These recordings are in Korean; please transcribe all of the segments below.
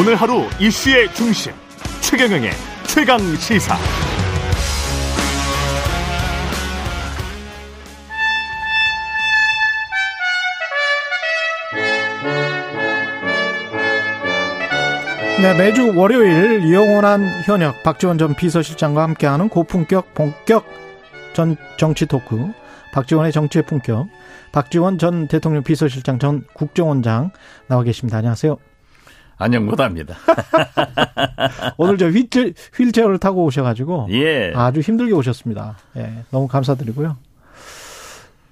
오늘 하루 이슈의 중심 최경영의 최강시사. 네, 매주 월요일 영원한 현역 박지원 전 비서실장과 함께하는 고품격 본격 전 정치 토크, 박지원의 정치의 품격, 박지원 전 대통령 비서실장 전 국정원장 나와 계십니다. 안녕하세요. 안녕 못합니다. 오늘 저 휠체어를 타고 오셔가지고 예. 아주 힘들게 오셨습니다. 예, 너무 감사드리고요.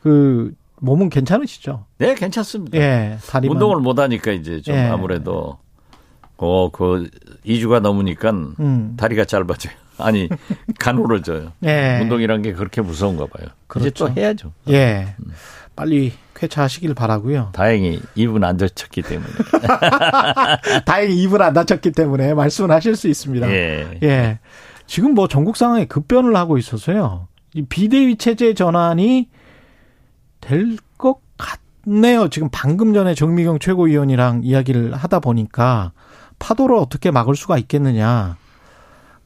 그 몸은 괜찮으시죠? 네, 괜찮습니다. 예, 다리만. 운동을 못하니까 이제 좀 예. 아무래도 그 2주가 넘으니까 다리가 짧아져요. 아니, 가늘어져요. 예. 운동이란 게 그렇게 무서운가 봐요. 그렇죠. 이제 또 해야죠. 예. 빨리 쾌차하시길 바라고요. 다행히 입은 안 다쳤기 때문에. 다행히 입은 안 다쳤기 때문에 말씀을 하실 수 있습니다. 예. 예. 지금 뭐 전국 상황이 급변을 하고 있어서요. 이 비대위 체제 전환이 될 것 같네요. 지금 방금 전에 정미경 최고위원이랑 이야기를 하다 보니까 파도를 어떻게 막을 수가 있겠느냐.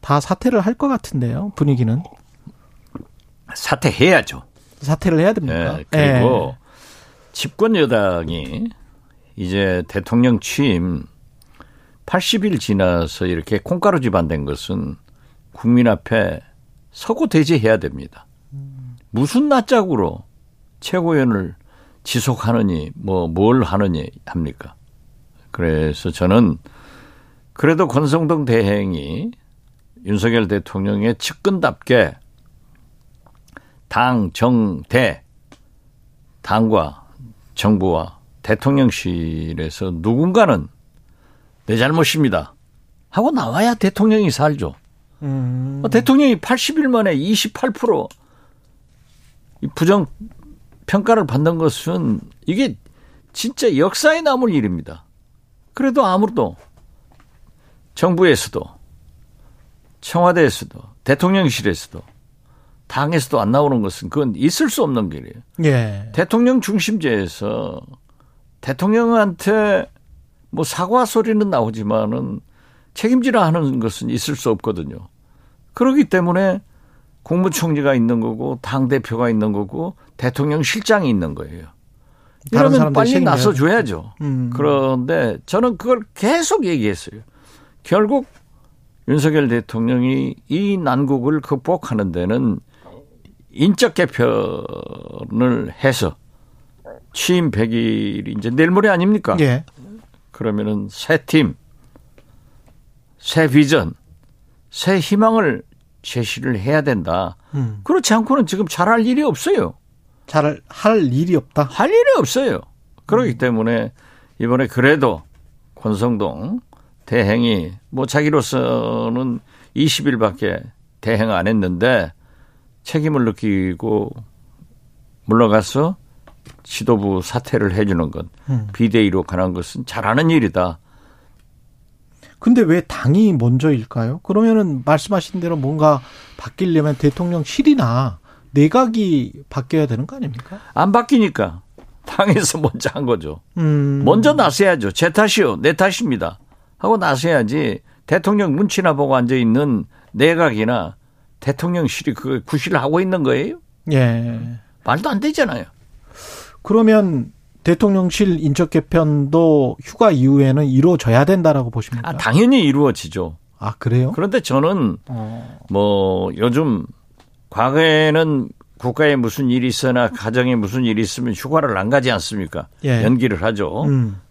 다 사퇴를 할 것 같은데요, 분위기는. 사퇴해야죠. 사퇴를 해야 됩니까? 네, 그리고 네. 집권 여당이 이제 대통령 취임 80일 지나서 이렇게 콩가루 집안된 것은 국민 앞에 서고 대제해야 됩니다. 무슨 낯짝으로 최고위원을 지속하느니 뭘 하느니 합니까? 그래서 저는 그래도 권성동 대행이 윤석열 대통령의 측근답게 당, 정, 대, 당과 정부와 대통령실에서 누군가는 내 잘못입니다 하고 나와야 대통령이 살죠. 대통령이 80일 만에 28% 부정평가를 받는 것은 이게 진짜 역사에 남을 일입니다. 그래도 아무도 정부에서도 청와대에서도 대통령실에서도 당에서도 안 나오는 것은 그건 있을 수 없는 길이에요. 예. 대통령 중심제에서 대통령한테 사과 소리는 나오지만은 책임지라 하는 것은 있을 수 없거든요. 그렇기 때문에 국무총리가 있는 거고 당대표가 있는 거고 대통령 실장이 있는 거예요. 이러면 빨리 나서줘야죠. 그런데 저는 그걸 계속 얘기했어요. 결국 윤석열 대통령이 이 난국을 극복하는 데는 인적 개편을 해서 취임 100일이 이제 내일 모레 아닙니까? 예. 그러면은 새 팀, 새 비전, 새 희망을 제시를 해야 된다. 그렇지 않고는 지금 잘할 일이 없어요. 잘할 일이 없다? 할 일이 없어요. 그렇기 때문에 이번에 그래도 권성동 대행이 자기로서는 20일밖에 대행 안 했는데 책임을 느끼고 물러가서 지도부 사퇴를 해주는 것 비대위로 가는 것은 잘하는 일이다. 그런데 왜 당이 먼저일까요? 그러면은 말씀하신 대로 뭔가 바뀌려면 대통령실이나 내각이 바뀌어야 되는 거 아닙니까? 안 바뀌니까 당에서 먼저 한 거죠. 먼저 나서야죠. 제 탓이요. 내 탓입니다. 하고 나서야지 대통령 눈치나 보고 앉아있는 내각이나 대통령실이 그걸 구실하고 있는 거예요? 예. 말도 안 되잖아요. 그러면 대통령실 인적 개편도 휴가 이후에는 이루어져야 된다라고 보십니까? 아, 당연히 이루어지죠. 아, 그래요? 그런데 저는 요즘 과거에는 국가에 무슨 일이 있으나 가정에 무슨 일이 있으면 휴가를 안 가지 않습니까? 예. 연기를 하죠.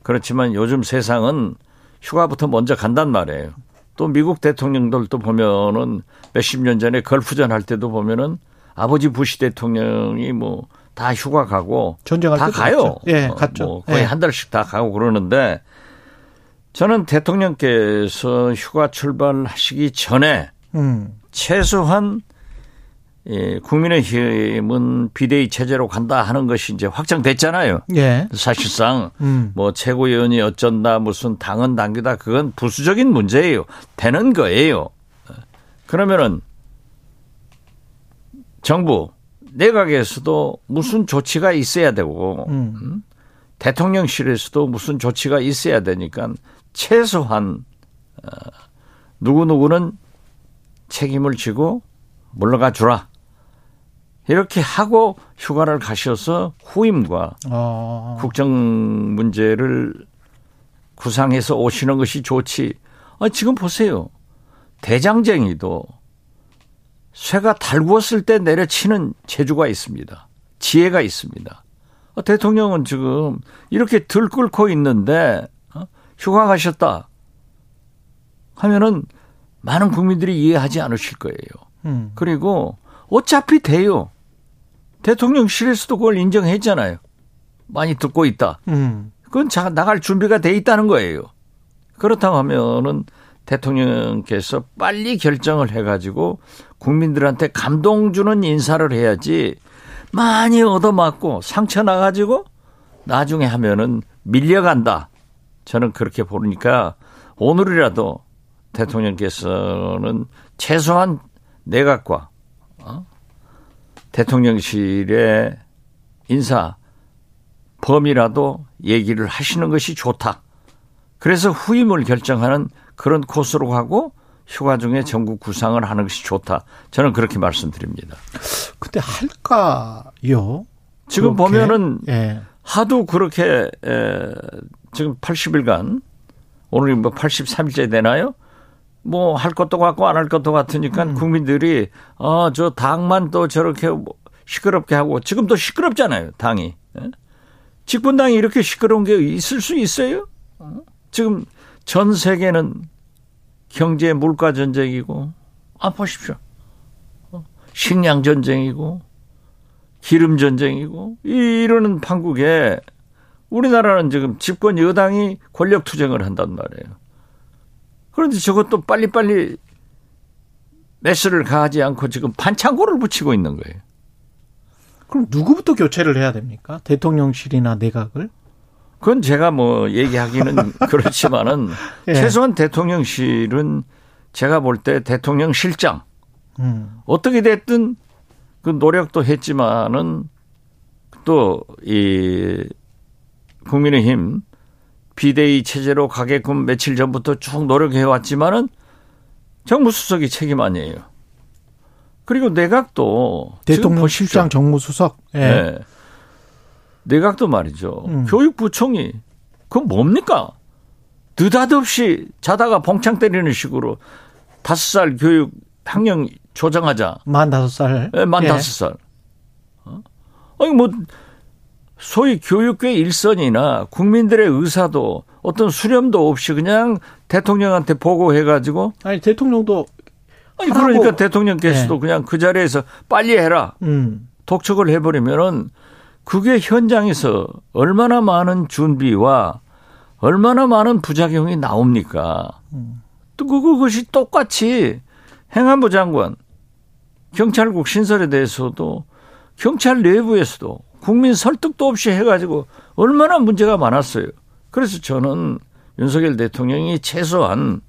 그렇지만 요즘 세상은 휴가부터 먼저 간단 말이에요. 또 미국 대통령들도 보면은 몇십 년 전에 걸프전 할 때도 보면은 아버지 부시 대통령이 다 휴가 가고 전쟁할 다 가요. 예, 갔죠. 거의 예. 한 달씩 다 가고 그러는데 저는 대통령께서 휴가 출발하시기 전에 최소한 국민의힘은 비대위 체제로 간다 하는 것이 이제 확정됐잖아요. 예. 사실상 최고위원이 어쩐다 무슨 당은 당기다 그건 부수적인 문제예요. 되는 거예요. 그러면은 정부 내각에서도 무슨 조치가 있어야 되고 대통령실에서도 무슨 조치가 있어야 되니까 최소한 누구누구는 책임을 지고 물러가 주라. 이렇게 하고 휴가를 가셔서 후임과 국정 문제를 구상해서 오시는 것이 좋지. 아, 지금 보세요. 대장쟁이도 쇠가 달구었을 때 내려치는 재주가 있습니다. 지혜가 있습니다. 아, 대통령은 지금 이렇게 들끓고 있는데 휴가 가셨다 하면은 많은 국민들이 이해하지 않으실 거예요. 그리고 어차피 돼요. 대통령실에서도 그걸 인정했잖아요. 많이 듣고 있다. 그건 나갈 준비가 돼 있다는 거예요. 그렇다고 하면은 대통령께서 빨리 결정을 해가지고 국민들한테 감동 주는 인사를 해야지, 많이 얻어맞고 상처 나가지고 나중에 하면은 밀려간다. 저는 그렇게 보니까 오늘이라도 대통령께서는 최소한 내각과 대통령실의 인사 범위라도 얘기를 하시는 것이 좋다. 그래서 후임을 결정하는 그런 코스로 하고 휴가 중에 전국 구상을 하는 것이 좋다. 저는 그렇게 말씀드립니다. 근데 할까요? 지금 그렇게? 보면은 예. 하도 그렇게 지금 80일간 오늘이 뭐 83일째 되나요? 뭐 할 것도 같고 안 할 것도 같으니까 국민들이 저 당만 또 저렇게 시끄럽게 하고 지금 또 시끄럽잖아요. 당이. 집권당이 이렇게 시끄러운 게 있을 수 있어요? 지금 전 세계는 경제 물가 전쟁이고, 아 보십시오. 식량 전쟁이고 기름 전쟁이고 이러는 판국에 우리나라는 지금 집권 여당이 권력 투쟁을 한단 말이에요. 그런데 저것도 빨리빨리 메스를 가하지 않고 지금 반창고를 붙이고 있는 거예요. 그럼 누구부터 교체를 해야 됩니까? 대통령실이나 내각을? 그건 제가 뭐 얘기하기는 그렇지만은 예. 최소한 대통령실은 제가 볼 때 대통령실장 어떻게 됐든 그 노력도 했지만은 또 이 국민의힘 비대위 체제로 가게끔 며칠 전부터 쭉 노력해왔지만은 정무수석이 책임 아니에요. 그리고 내각도 대통령실장 정무수석. 예. 네. 내각도 말이죠. 교육부총리 그건 뭡니까? 느닷없이 자다가 봉창 때리는 식으로 5살 교육 학령 조정하자. 만 5살. 네, 만 5살. 아니 뭐 소위 교육계 일선이나 국민들의 의사도 어떤 수렴도 없이 그냥 대통령한테 보고해가지고. 아니 대통령도. 아니 그러니까 대통령께서도 네. 그냥 그 자리에서 빨리 해라. 독촉을 해버리면은. 그게 현장에서 얼마나 많은 준비와 얼마나 많은 부작용이 나옵니까? 또 그것이 똑같이 행안부 장관, 경찰국 신설에 대해서도 경찰 내부에서도 국민 설득도 없이 해가지고 얼마나 문제가 많았어요. 그래서 저는 윤석열 대통령이 최소한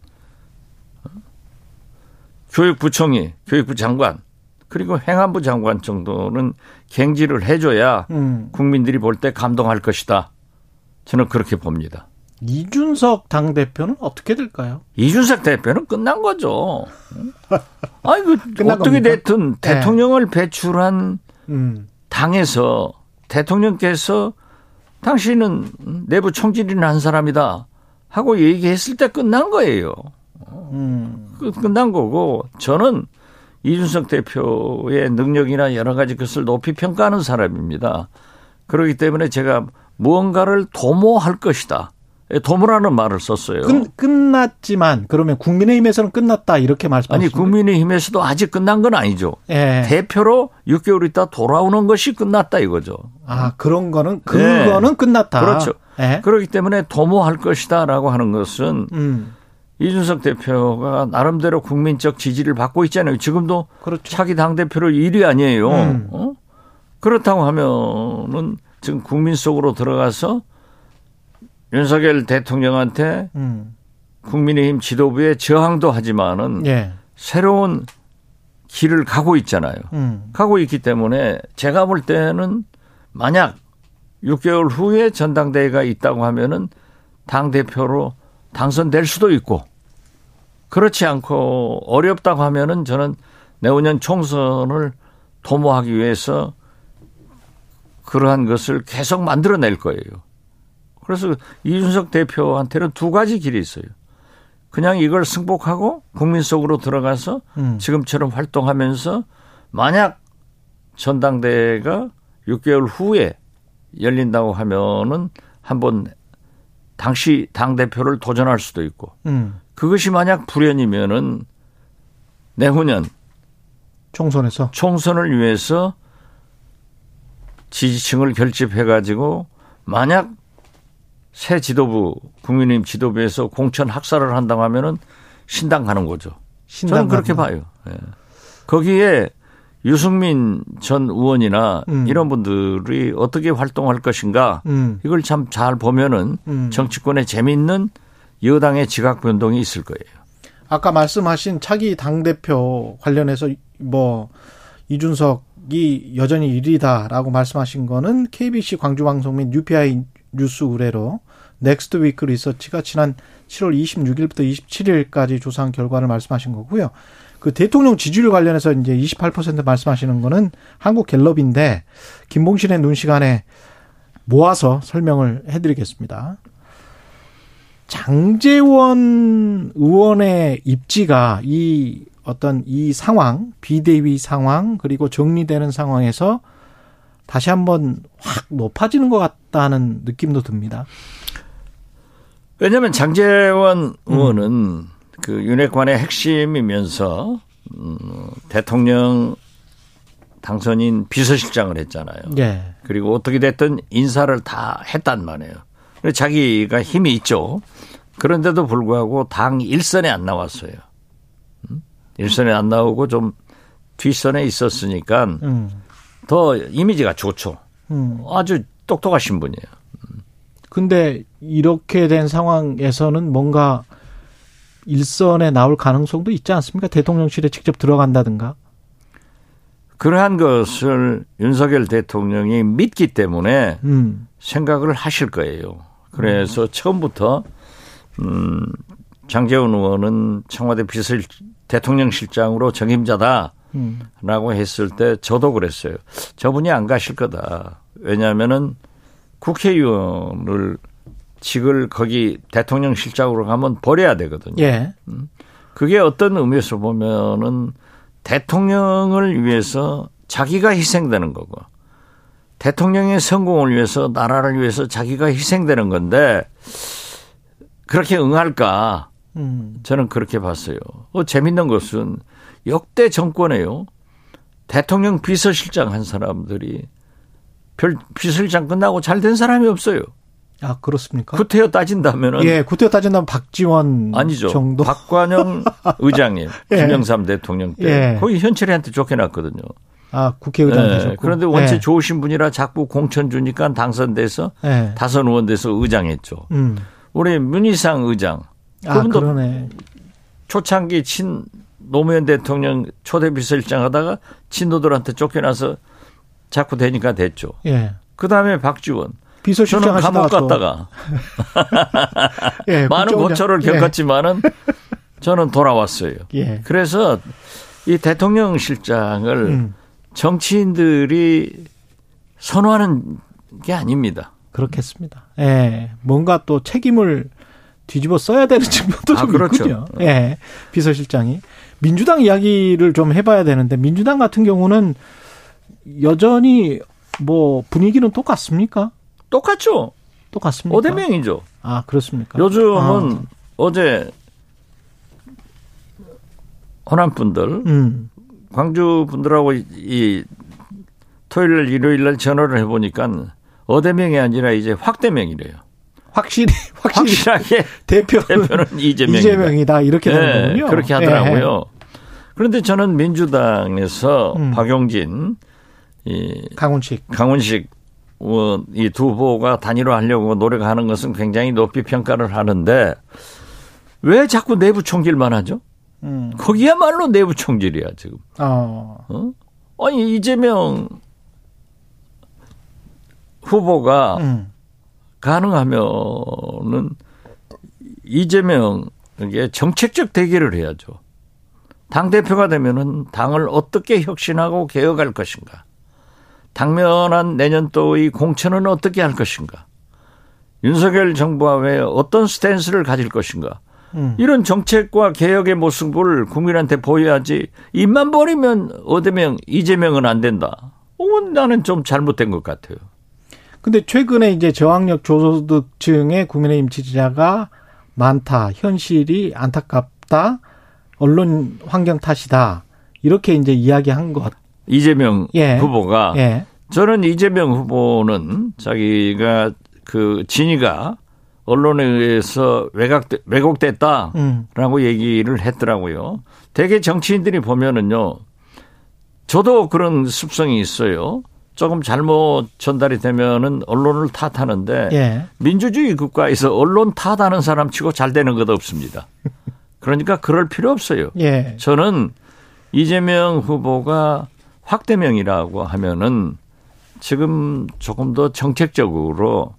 교육부총리, 교육부 장관, 그리고 행안부 장관 정도는 갱지를 해줘야 국민들이 볼 때 감동할 것이다. 저는 그렇게 봅니다. 이준석 당대표는 어떻게 될까요? 이준석 대표는 끝난 거죠. 아니, 어떻게 됐든 대통령을 배출한 당에서 대통령께서 당신은 내부 총질인 한 사람이다 하고 얘기했을 때 끝난 거예요. 끝난 거고 저는 이준석 대표의 능력이나 여러 가지 것을 높이 평가하는 사람입니다. 그렇기 때문에 제가 무언가를 도모할 것이다. 도모라는 말을 썼어요. 끝났지만 그러면 국민의힘에서는 끝났다 이렇게 말씀하시죠? 아니 국민의힘에서도 아직 끝난 건 아니죠. 예. 대표로 6개월 있다 돌아오는 것이 끝났다 이거죠. 아 그런 거는 그거는 예. 끝났다. 그렇죠. 예. 그렇기 때문에 도모할 것이다라고 하는 것은. 이준석 대표가 나름대로 국민적 지지를 받고 있잖아요. 지금도 그렇죠. 차기 당대표를 1위 아니에요. 어? 그렇다고 하면은 지금 국민 속으로 들어가서 윤석열 대통령한테 국민의힘 지도부에 저항도 하지만은 예. 새로운 길을 가고 있잖아요. 가고 있기 때문에 제가 볼 때는 만약 6개월 후에 전당대회가 있다고 하면은 당대표로 당선될 수도 있고 그렇지 않고 어렵다고 하면은 저는 내후년 총선을 도모하기 위해서 그러한 것을 계속 만들어낼 거예요. 그래서 이준석 대표한테는 두 가지 길이 있어요. 그냥 이걸 승복하고 국민 속으로 들어가서 지금처럼 활동하면서 만약 전당대회가 6개월 후에 열린다고 하면은 한번 당시 당대표를 도전할 수도 있고 그것이 만약 불연이면은 내후년 총선에서 총선을 위해서 지지층을 결집해가지고 만약 새 지도부 국민의힘 지도부에서 공천 학살을 한다고 하면은 신당 가는 거죠. 신당 저는 그렇게 봐요. 예. 거기에 유승민 전 의원이나 이런 분들이 어떻게 활동할 것인가 이걸 참 잘 보면은 정치권에 재미있는 여당의 지각 변동이 있을 거예요. 아까 말씀하신 차기 당대표 관련해서 뭐 이준석이 여전히 1위다라고 말씀하신 거는 KBC 광주방송 및 UPI 뉴스 의뢰로 넥스트 위크 리서치가 지난 7월 26일부터 27일까지 조사한 결과를 말씀하신 거고요. 그 대통령 지지율 관련해서 이제 28% 말씀하시는 거는 한국 갤럽인데 김봉신의 눈 시간에 모아서 설명을 해드리겠습니다. 장제원 의원의 입지가 이 어떤 이 상황, 비대위 상황 그리고 정리되는 상황에서 다시 한번 확 높아지는 것 같다는 느낌도 듭니다. 왜냐하면 장제원 의원은 그 윤핵관의 핵심이면서 대통령 당선인 비서실장을 했잖아요. 예. 그리고 어떻게 됐든 인사를 다 했단 말이에요. 자기가 힘이 있죠. 그런데도 불구하고 당 일선에 안 나왔어요. 일선에 안 나오고 좀 뒷선에 있었으니까 더 이미지가 좋죠. 아주 똑똑하신 분이에요. 근데 이렇게 된 상황에서는 뭔가 일선에 나올 가능성도 있지 않습니까? 대통령실에 직접 들어간다든가. 그러한 것을 윤석열 대통령이 믿기 때문에 생각을 하실 거예요. 그래서 처음부터 장제원 의원은 청와대 대통령실장으로 정임자다. 라고 했을 때 저도 그랬어요. 저분이 안 가실 거다. 왜냐하면은 국회의원을 직을 거기 대통령실장으로 가면 버려야 되거든요. 예. 그게 어떤 의미에서 보면은 대통령을 위해서 자기가 희생되는 거고 대통령의 성공을 위해서 나라를 위해서 자기가 희생되는 건데 그렇게 응할까? 저는 그렇게 봤어요. 재밌는 것은 역대 정권에요. 대통령 비서실장 한 사람들이 비서실장 끝나고 잘 된 사람이 없어요. 아, 그렇습니까? 구태여 따진다면은. 예, 구태여 따진다면 박지원. 아니죠. 정도. 박관영 의장님. 예. 김영삼 대통령 때. 예. 거의 현철이한테 쫓겨났거든요. 아, 국회의장 되셨고. 예. 그런데 원체 예. 좋으신 분이라 자꾸 공천 주니까 당선돼서 예. 다선 의원돼서 의장했죠. 우리 문희상 의장. 아, 그러네. 초창기 노무현 대통령 초대 비서실장 하다가 친노들한테 쫓겨나서 자꾸 되니까 됐죠. 예. 그 다음에 박지원. 비서실장 하시다가 감옥 갔다가. 예, 많은 고초를 예. 겪었지만은 저는 돌아왔어요. 예. 그래서 이 대통령 실장을 정치인들이 선호하는 게 아닙니다. 그렇겠습니다. 예. 뭔가 또 책임을 뒤집어 써야 되는 측면도 좀 그렇죠. 있군요. 예. 비서실장이. 민주당 이야기를 좀 해봐야 되는데 민주당 같은 경우는 여전히 뭐 분위기는 똑같습니까? 똑같죠. 똑같습니까? 오대명이죠. 아 그렇습니까? 요즘은 어제 호남 분들, 광주 분들하고 이 토요일, 일요일 날 전화를 해보니까 어대명이 아니라 이제 확대명이래요. 확실하게 대표는 이재명이다 이렇게 되는 거군요. 네, 그렇게 하더라고요. 네. 그런데 저는 민주당에서 박용진, 이 강훈식 이 두 후보가 단일화하려고 노력하는 것은 굉장히 높이 평가를 하는데 왜 자꾸 내부 총질만 하죠? 거기야말로 내부 총질이야 지금. 아니 이재명 후보가 가능하면은 이재명 이게 정책적 대결을 해야죠. 당대표가 되면은 당을 어떻게 혁신하고 개혁할 것인가. 당면한 내년도의 공천은 어떻게 할 것인가. 윤석열 정부와 왜 어떤 스탠스를 가질 것인가. 이런 정책과 개혁의 모습을 국민한테 보여야지 입만 버리면 어대명 이재명은 안 된다. 나는 좀 잘못된 것 같아요. 근데 최근에 이제 저항력 저소득층의 국민의힘 지지자가 많다. 현실이 안타깝다. 언론 환경 탓이다. 이렇게 이제 이야기한 것. 이재명 후보가. 저는 이재명 후보는 자기가 그 진위가 언론에 의해서 왜곡됐다라고 얘기를 했더라고요. 대개 정치인들이 보면은요. 저도 그런 습성이 있어요. 조금 잘못 전달이 되면은 언론을 탓하는데 민주주의 국가에서 언론 탓하는 사람치고 잘 되는 것도 없습니다. 그러니까 그럴 필요 없어요. 저는 이재명 후보가 확대명이라고 하면은 지금 조금 더 정책적으로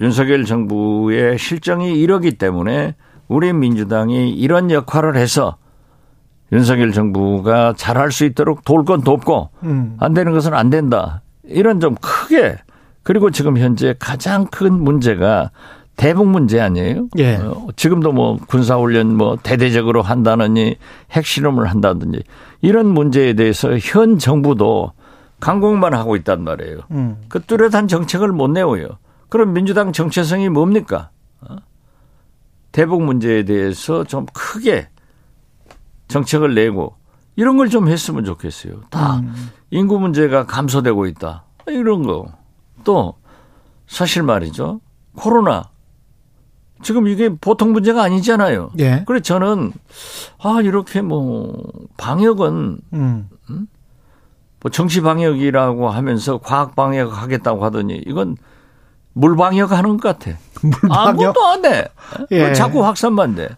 윤석열 정부의 실정이 이러기 때문에 우리 민주당이 이런 역할을 해서 윤석열 정부가 잘할 수 있도록 도울 건 돕고 안 되는 것은 안 된다. 이런 좀 크게. 그리고 지금 현재 가장 큰 문제가 대북 문제 아니에요? 지금도 뭐 군사훈련 뭐 대대적으로 한다느니 핵실험을 한다든지 이런 문제에 대해서 현 정부도 강공만 하고 있단 말이에요. 그 뚜렷한 정책을 못 내어요. 그럼 민주당 정체성이 뭡니까? 대북 문제에 대해서 좀 크게 정책을 내고 이런 걸 좀 했으면 좋겠어요. 다 인구 문제가 감소되고 있다. 이런 거. 또 사실 말이죠. 코로나. 지금 이게 보통 문제가 아니잖아요. 그래서 저는 이렇게 뭐 방역은 뭐 정치 방역이라고 하면서 과학 방역 하겠다고 하더니 이건 물 방역하는 것 같아. 아무것도 안 해. 자꾸 확산만 돼.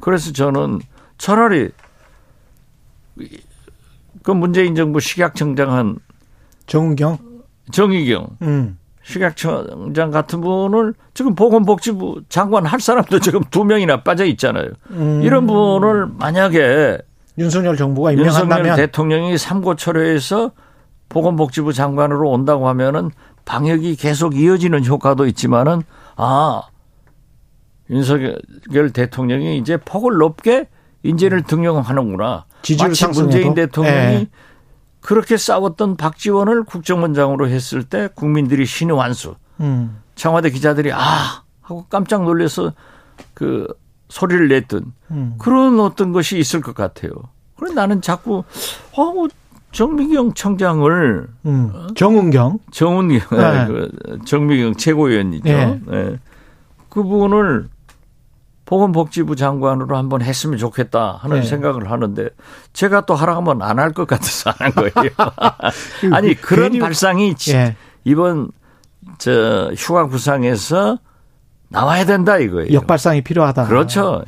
그래서 저는 차라리 그 문재인 정부 식약청장한 정의경 식약청장 같은 분을 지금 보건복지부 장관 할 사람도 지금 2명이나 빠져 있잖아요. 이런 분을 만약에 윤석열 정부가 임명한다면 윤석열 대통령이 삼고초려해서 보건복지부 장관으로 온다고 하면은 방역이 계속 이어지는 효과도 있지만은 윤석열 대통령이 이제 폭을 높게 인재를 등용하는구나. 마치 문재인 대통령이 그렇게 싸웠던 박지원을 국정원장으로 했을 때 국민들이 신의 완수. 청와대 기자들이 하고 깜짝 놀라서 그 소리를 냈던 그런 어떤 것이 있을 것 같아요. 그래서 나는 자꾸 정미경 청장을 정은경 정미경 최고위원이죠. 그분을 보건복지부 장관으로 한번 했으면 좋겠다 하는 생각을 하는데 제가 또 하라고 하면 안 할 것 같아서 안 한 거예요. 아니 그런 발상이 이번 저 휴가 구상에서 나와야 된다 이거예요. 역발상이 필요하다. 그렇죠.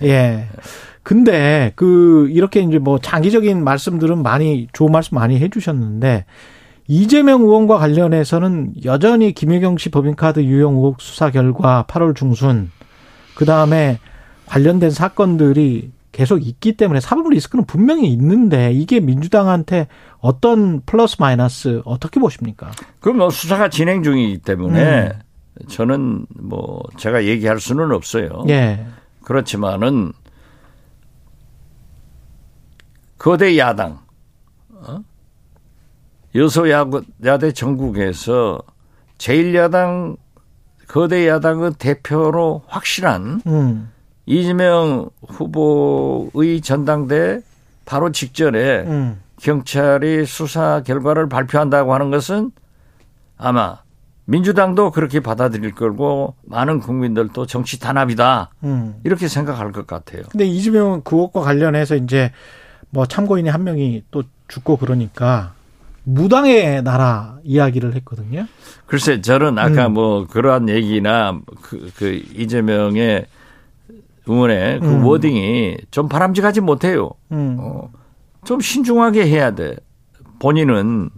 근데 그 이렇게 이제 뭐 장기적인 말씀들은 많이 좋은 말씀 많이 해주셨는데 이재명 의원과 관련해서는 여전히 김혜경 씨 법인카드 유용 의혹 수사 결과 8월 중순 그 다음에 관련된 사건들이 계속 있기 때문에 사법 리스크는 분명히 있는데 이게 민주당한테 어떤 플러스 마이너스 어떻게 보십니까? 그럼 뭐 수사가 진행 중이기 때문에 저는 뭐 제가 얘기할 수는 없어요. 그렇지만은 거대 야당, 여소야대 전국에서 제1야당 거대 야당의 대표로 확실한 이재명 후보의 전당대 바로 직전에 경찰이 수사 결과를 발표한다고 하는 것은 아마 민주당도 그렇게 받아들일 거고 많은 국민들도 정치 탄압이다 이렇게 생각할 것 같아요. 근데 이재명 그것과 관련해서 이제 뭐 참고인이 한 명이 또 죽고 그러니까. 무당의 나라 이야기를 했거든요. 글쎄, 저는 아까 뭐 그러한 얘기나 그 이재명의 의원의 그 워딩이 좀 바람직하지 못해요. 좀 신중하게 해야 돼. 본인은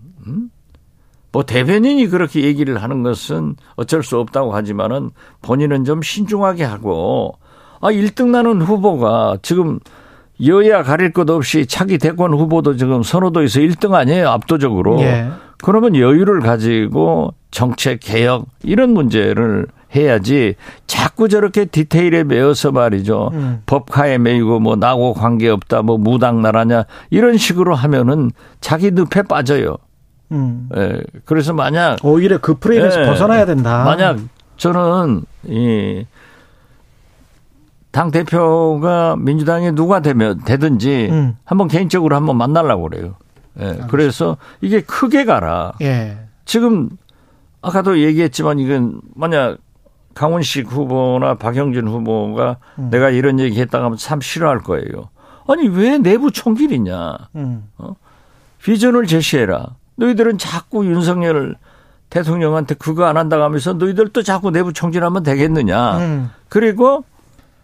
뭐 대변인이 그렇게 얘기를 하는 것은 어쩔 수 없다고 하지만은 본인은 좀 신중하게 하고 아, 1등 나는 후보가 지금 여야 가릴 것 없이 차기 대권 후보도 지금 선호도에서 1등 아니에요, 압도적으로. 예. 그러면 여유를 가지고 정책 개혁 이런 문제를 해야지 자꾸 저렇게 디테일에 매여서 말이죠. 법카에 매이고 뭐 나하고 관계없다 뭐 무당나라냐 이런 식으로 하면은 자기 늪에 빠져요. 예. 그래서 만약 오히려 그 프레임에서 예. 벗어나야 된다. 만약 저는 이 당 대표가 민주당이 누가 되면 되든지 한번 개인적으로 한번 만나려고 그래요. 예. 그래서 이게 크게 가라. 예. 지금 아까도 얘기했지만 이건 만약 강훈식 후보나 박용진 후보가 내가 이런 얘기 했다고 하면 참 싫어할 거예요. 아니 왜 내부 총질이냐. 어? 비전을 제시해라. 너희들은 자꾸 윤석열 대통령한테 그거 안 한다고 하면서 너희들 또 자꾸 내부 총질하면 되겠느냐. 그리고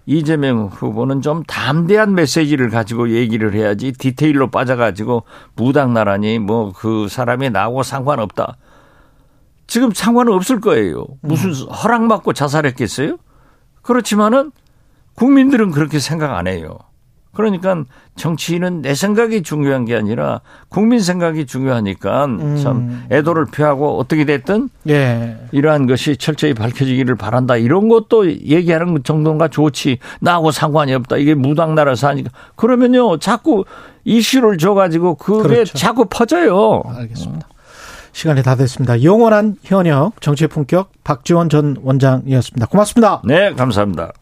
이재명 후보는 좀 담대한 메시지를 가지고 얘기를 해야지 디테일로 빠져가지고 무당나라니 뭐 그 사람이 나하고 상관없다. 지금 상관은 없을 거예요. 무슨 허락받고 자살했겠어요? 그렇지만은 국민들은 그렇게 생각 안 해요. 그러니까 정치인은 내 생각이 중요한 게 아니라 국민 생각이 중요하니까 참 애도를 표하고 어떻게 됐든 예. 이러한 것이 철저히 밝혀지기를 바란다. 이런 것도 얘기하는 정도가 좋지 나하고 상관이 없다. 이게 무당나라에서 하니까. 그러면요. 자꾸 이슈를 줘가지고 그게 그렇죠. 자꾸 퍼져요. 알겠습니다. 시간이 다 됐습니다. 영원한 현역 정치의 품격 박지원 전 원장이었습니다. 고맙습니다. 네, 감사합니다.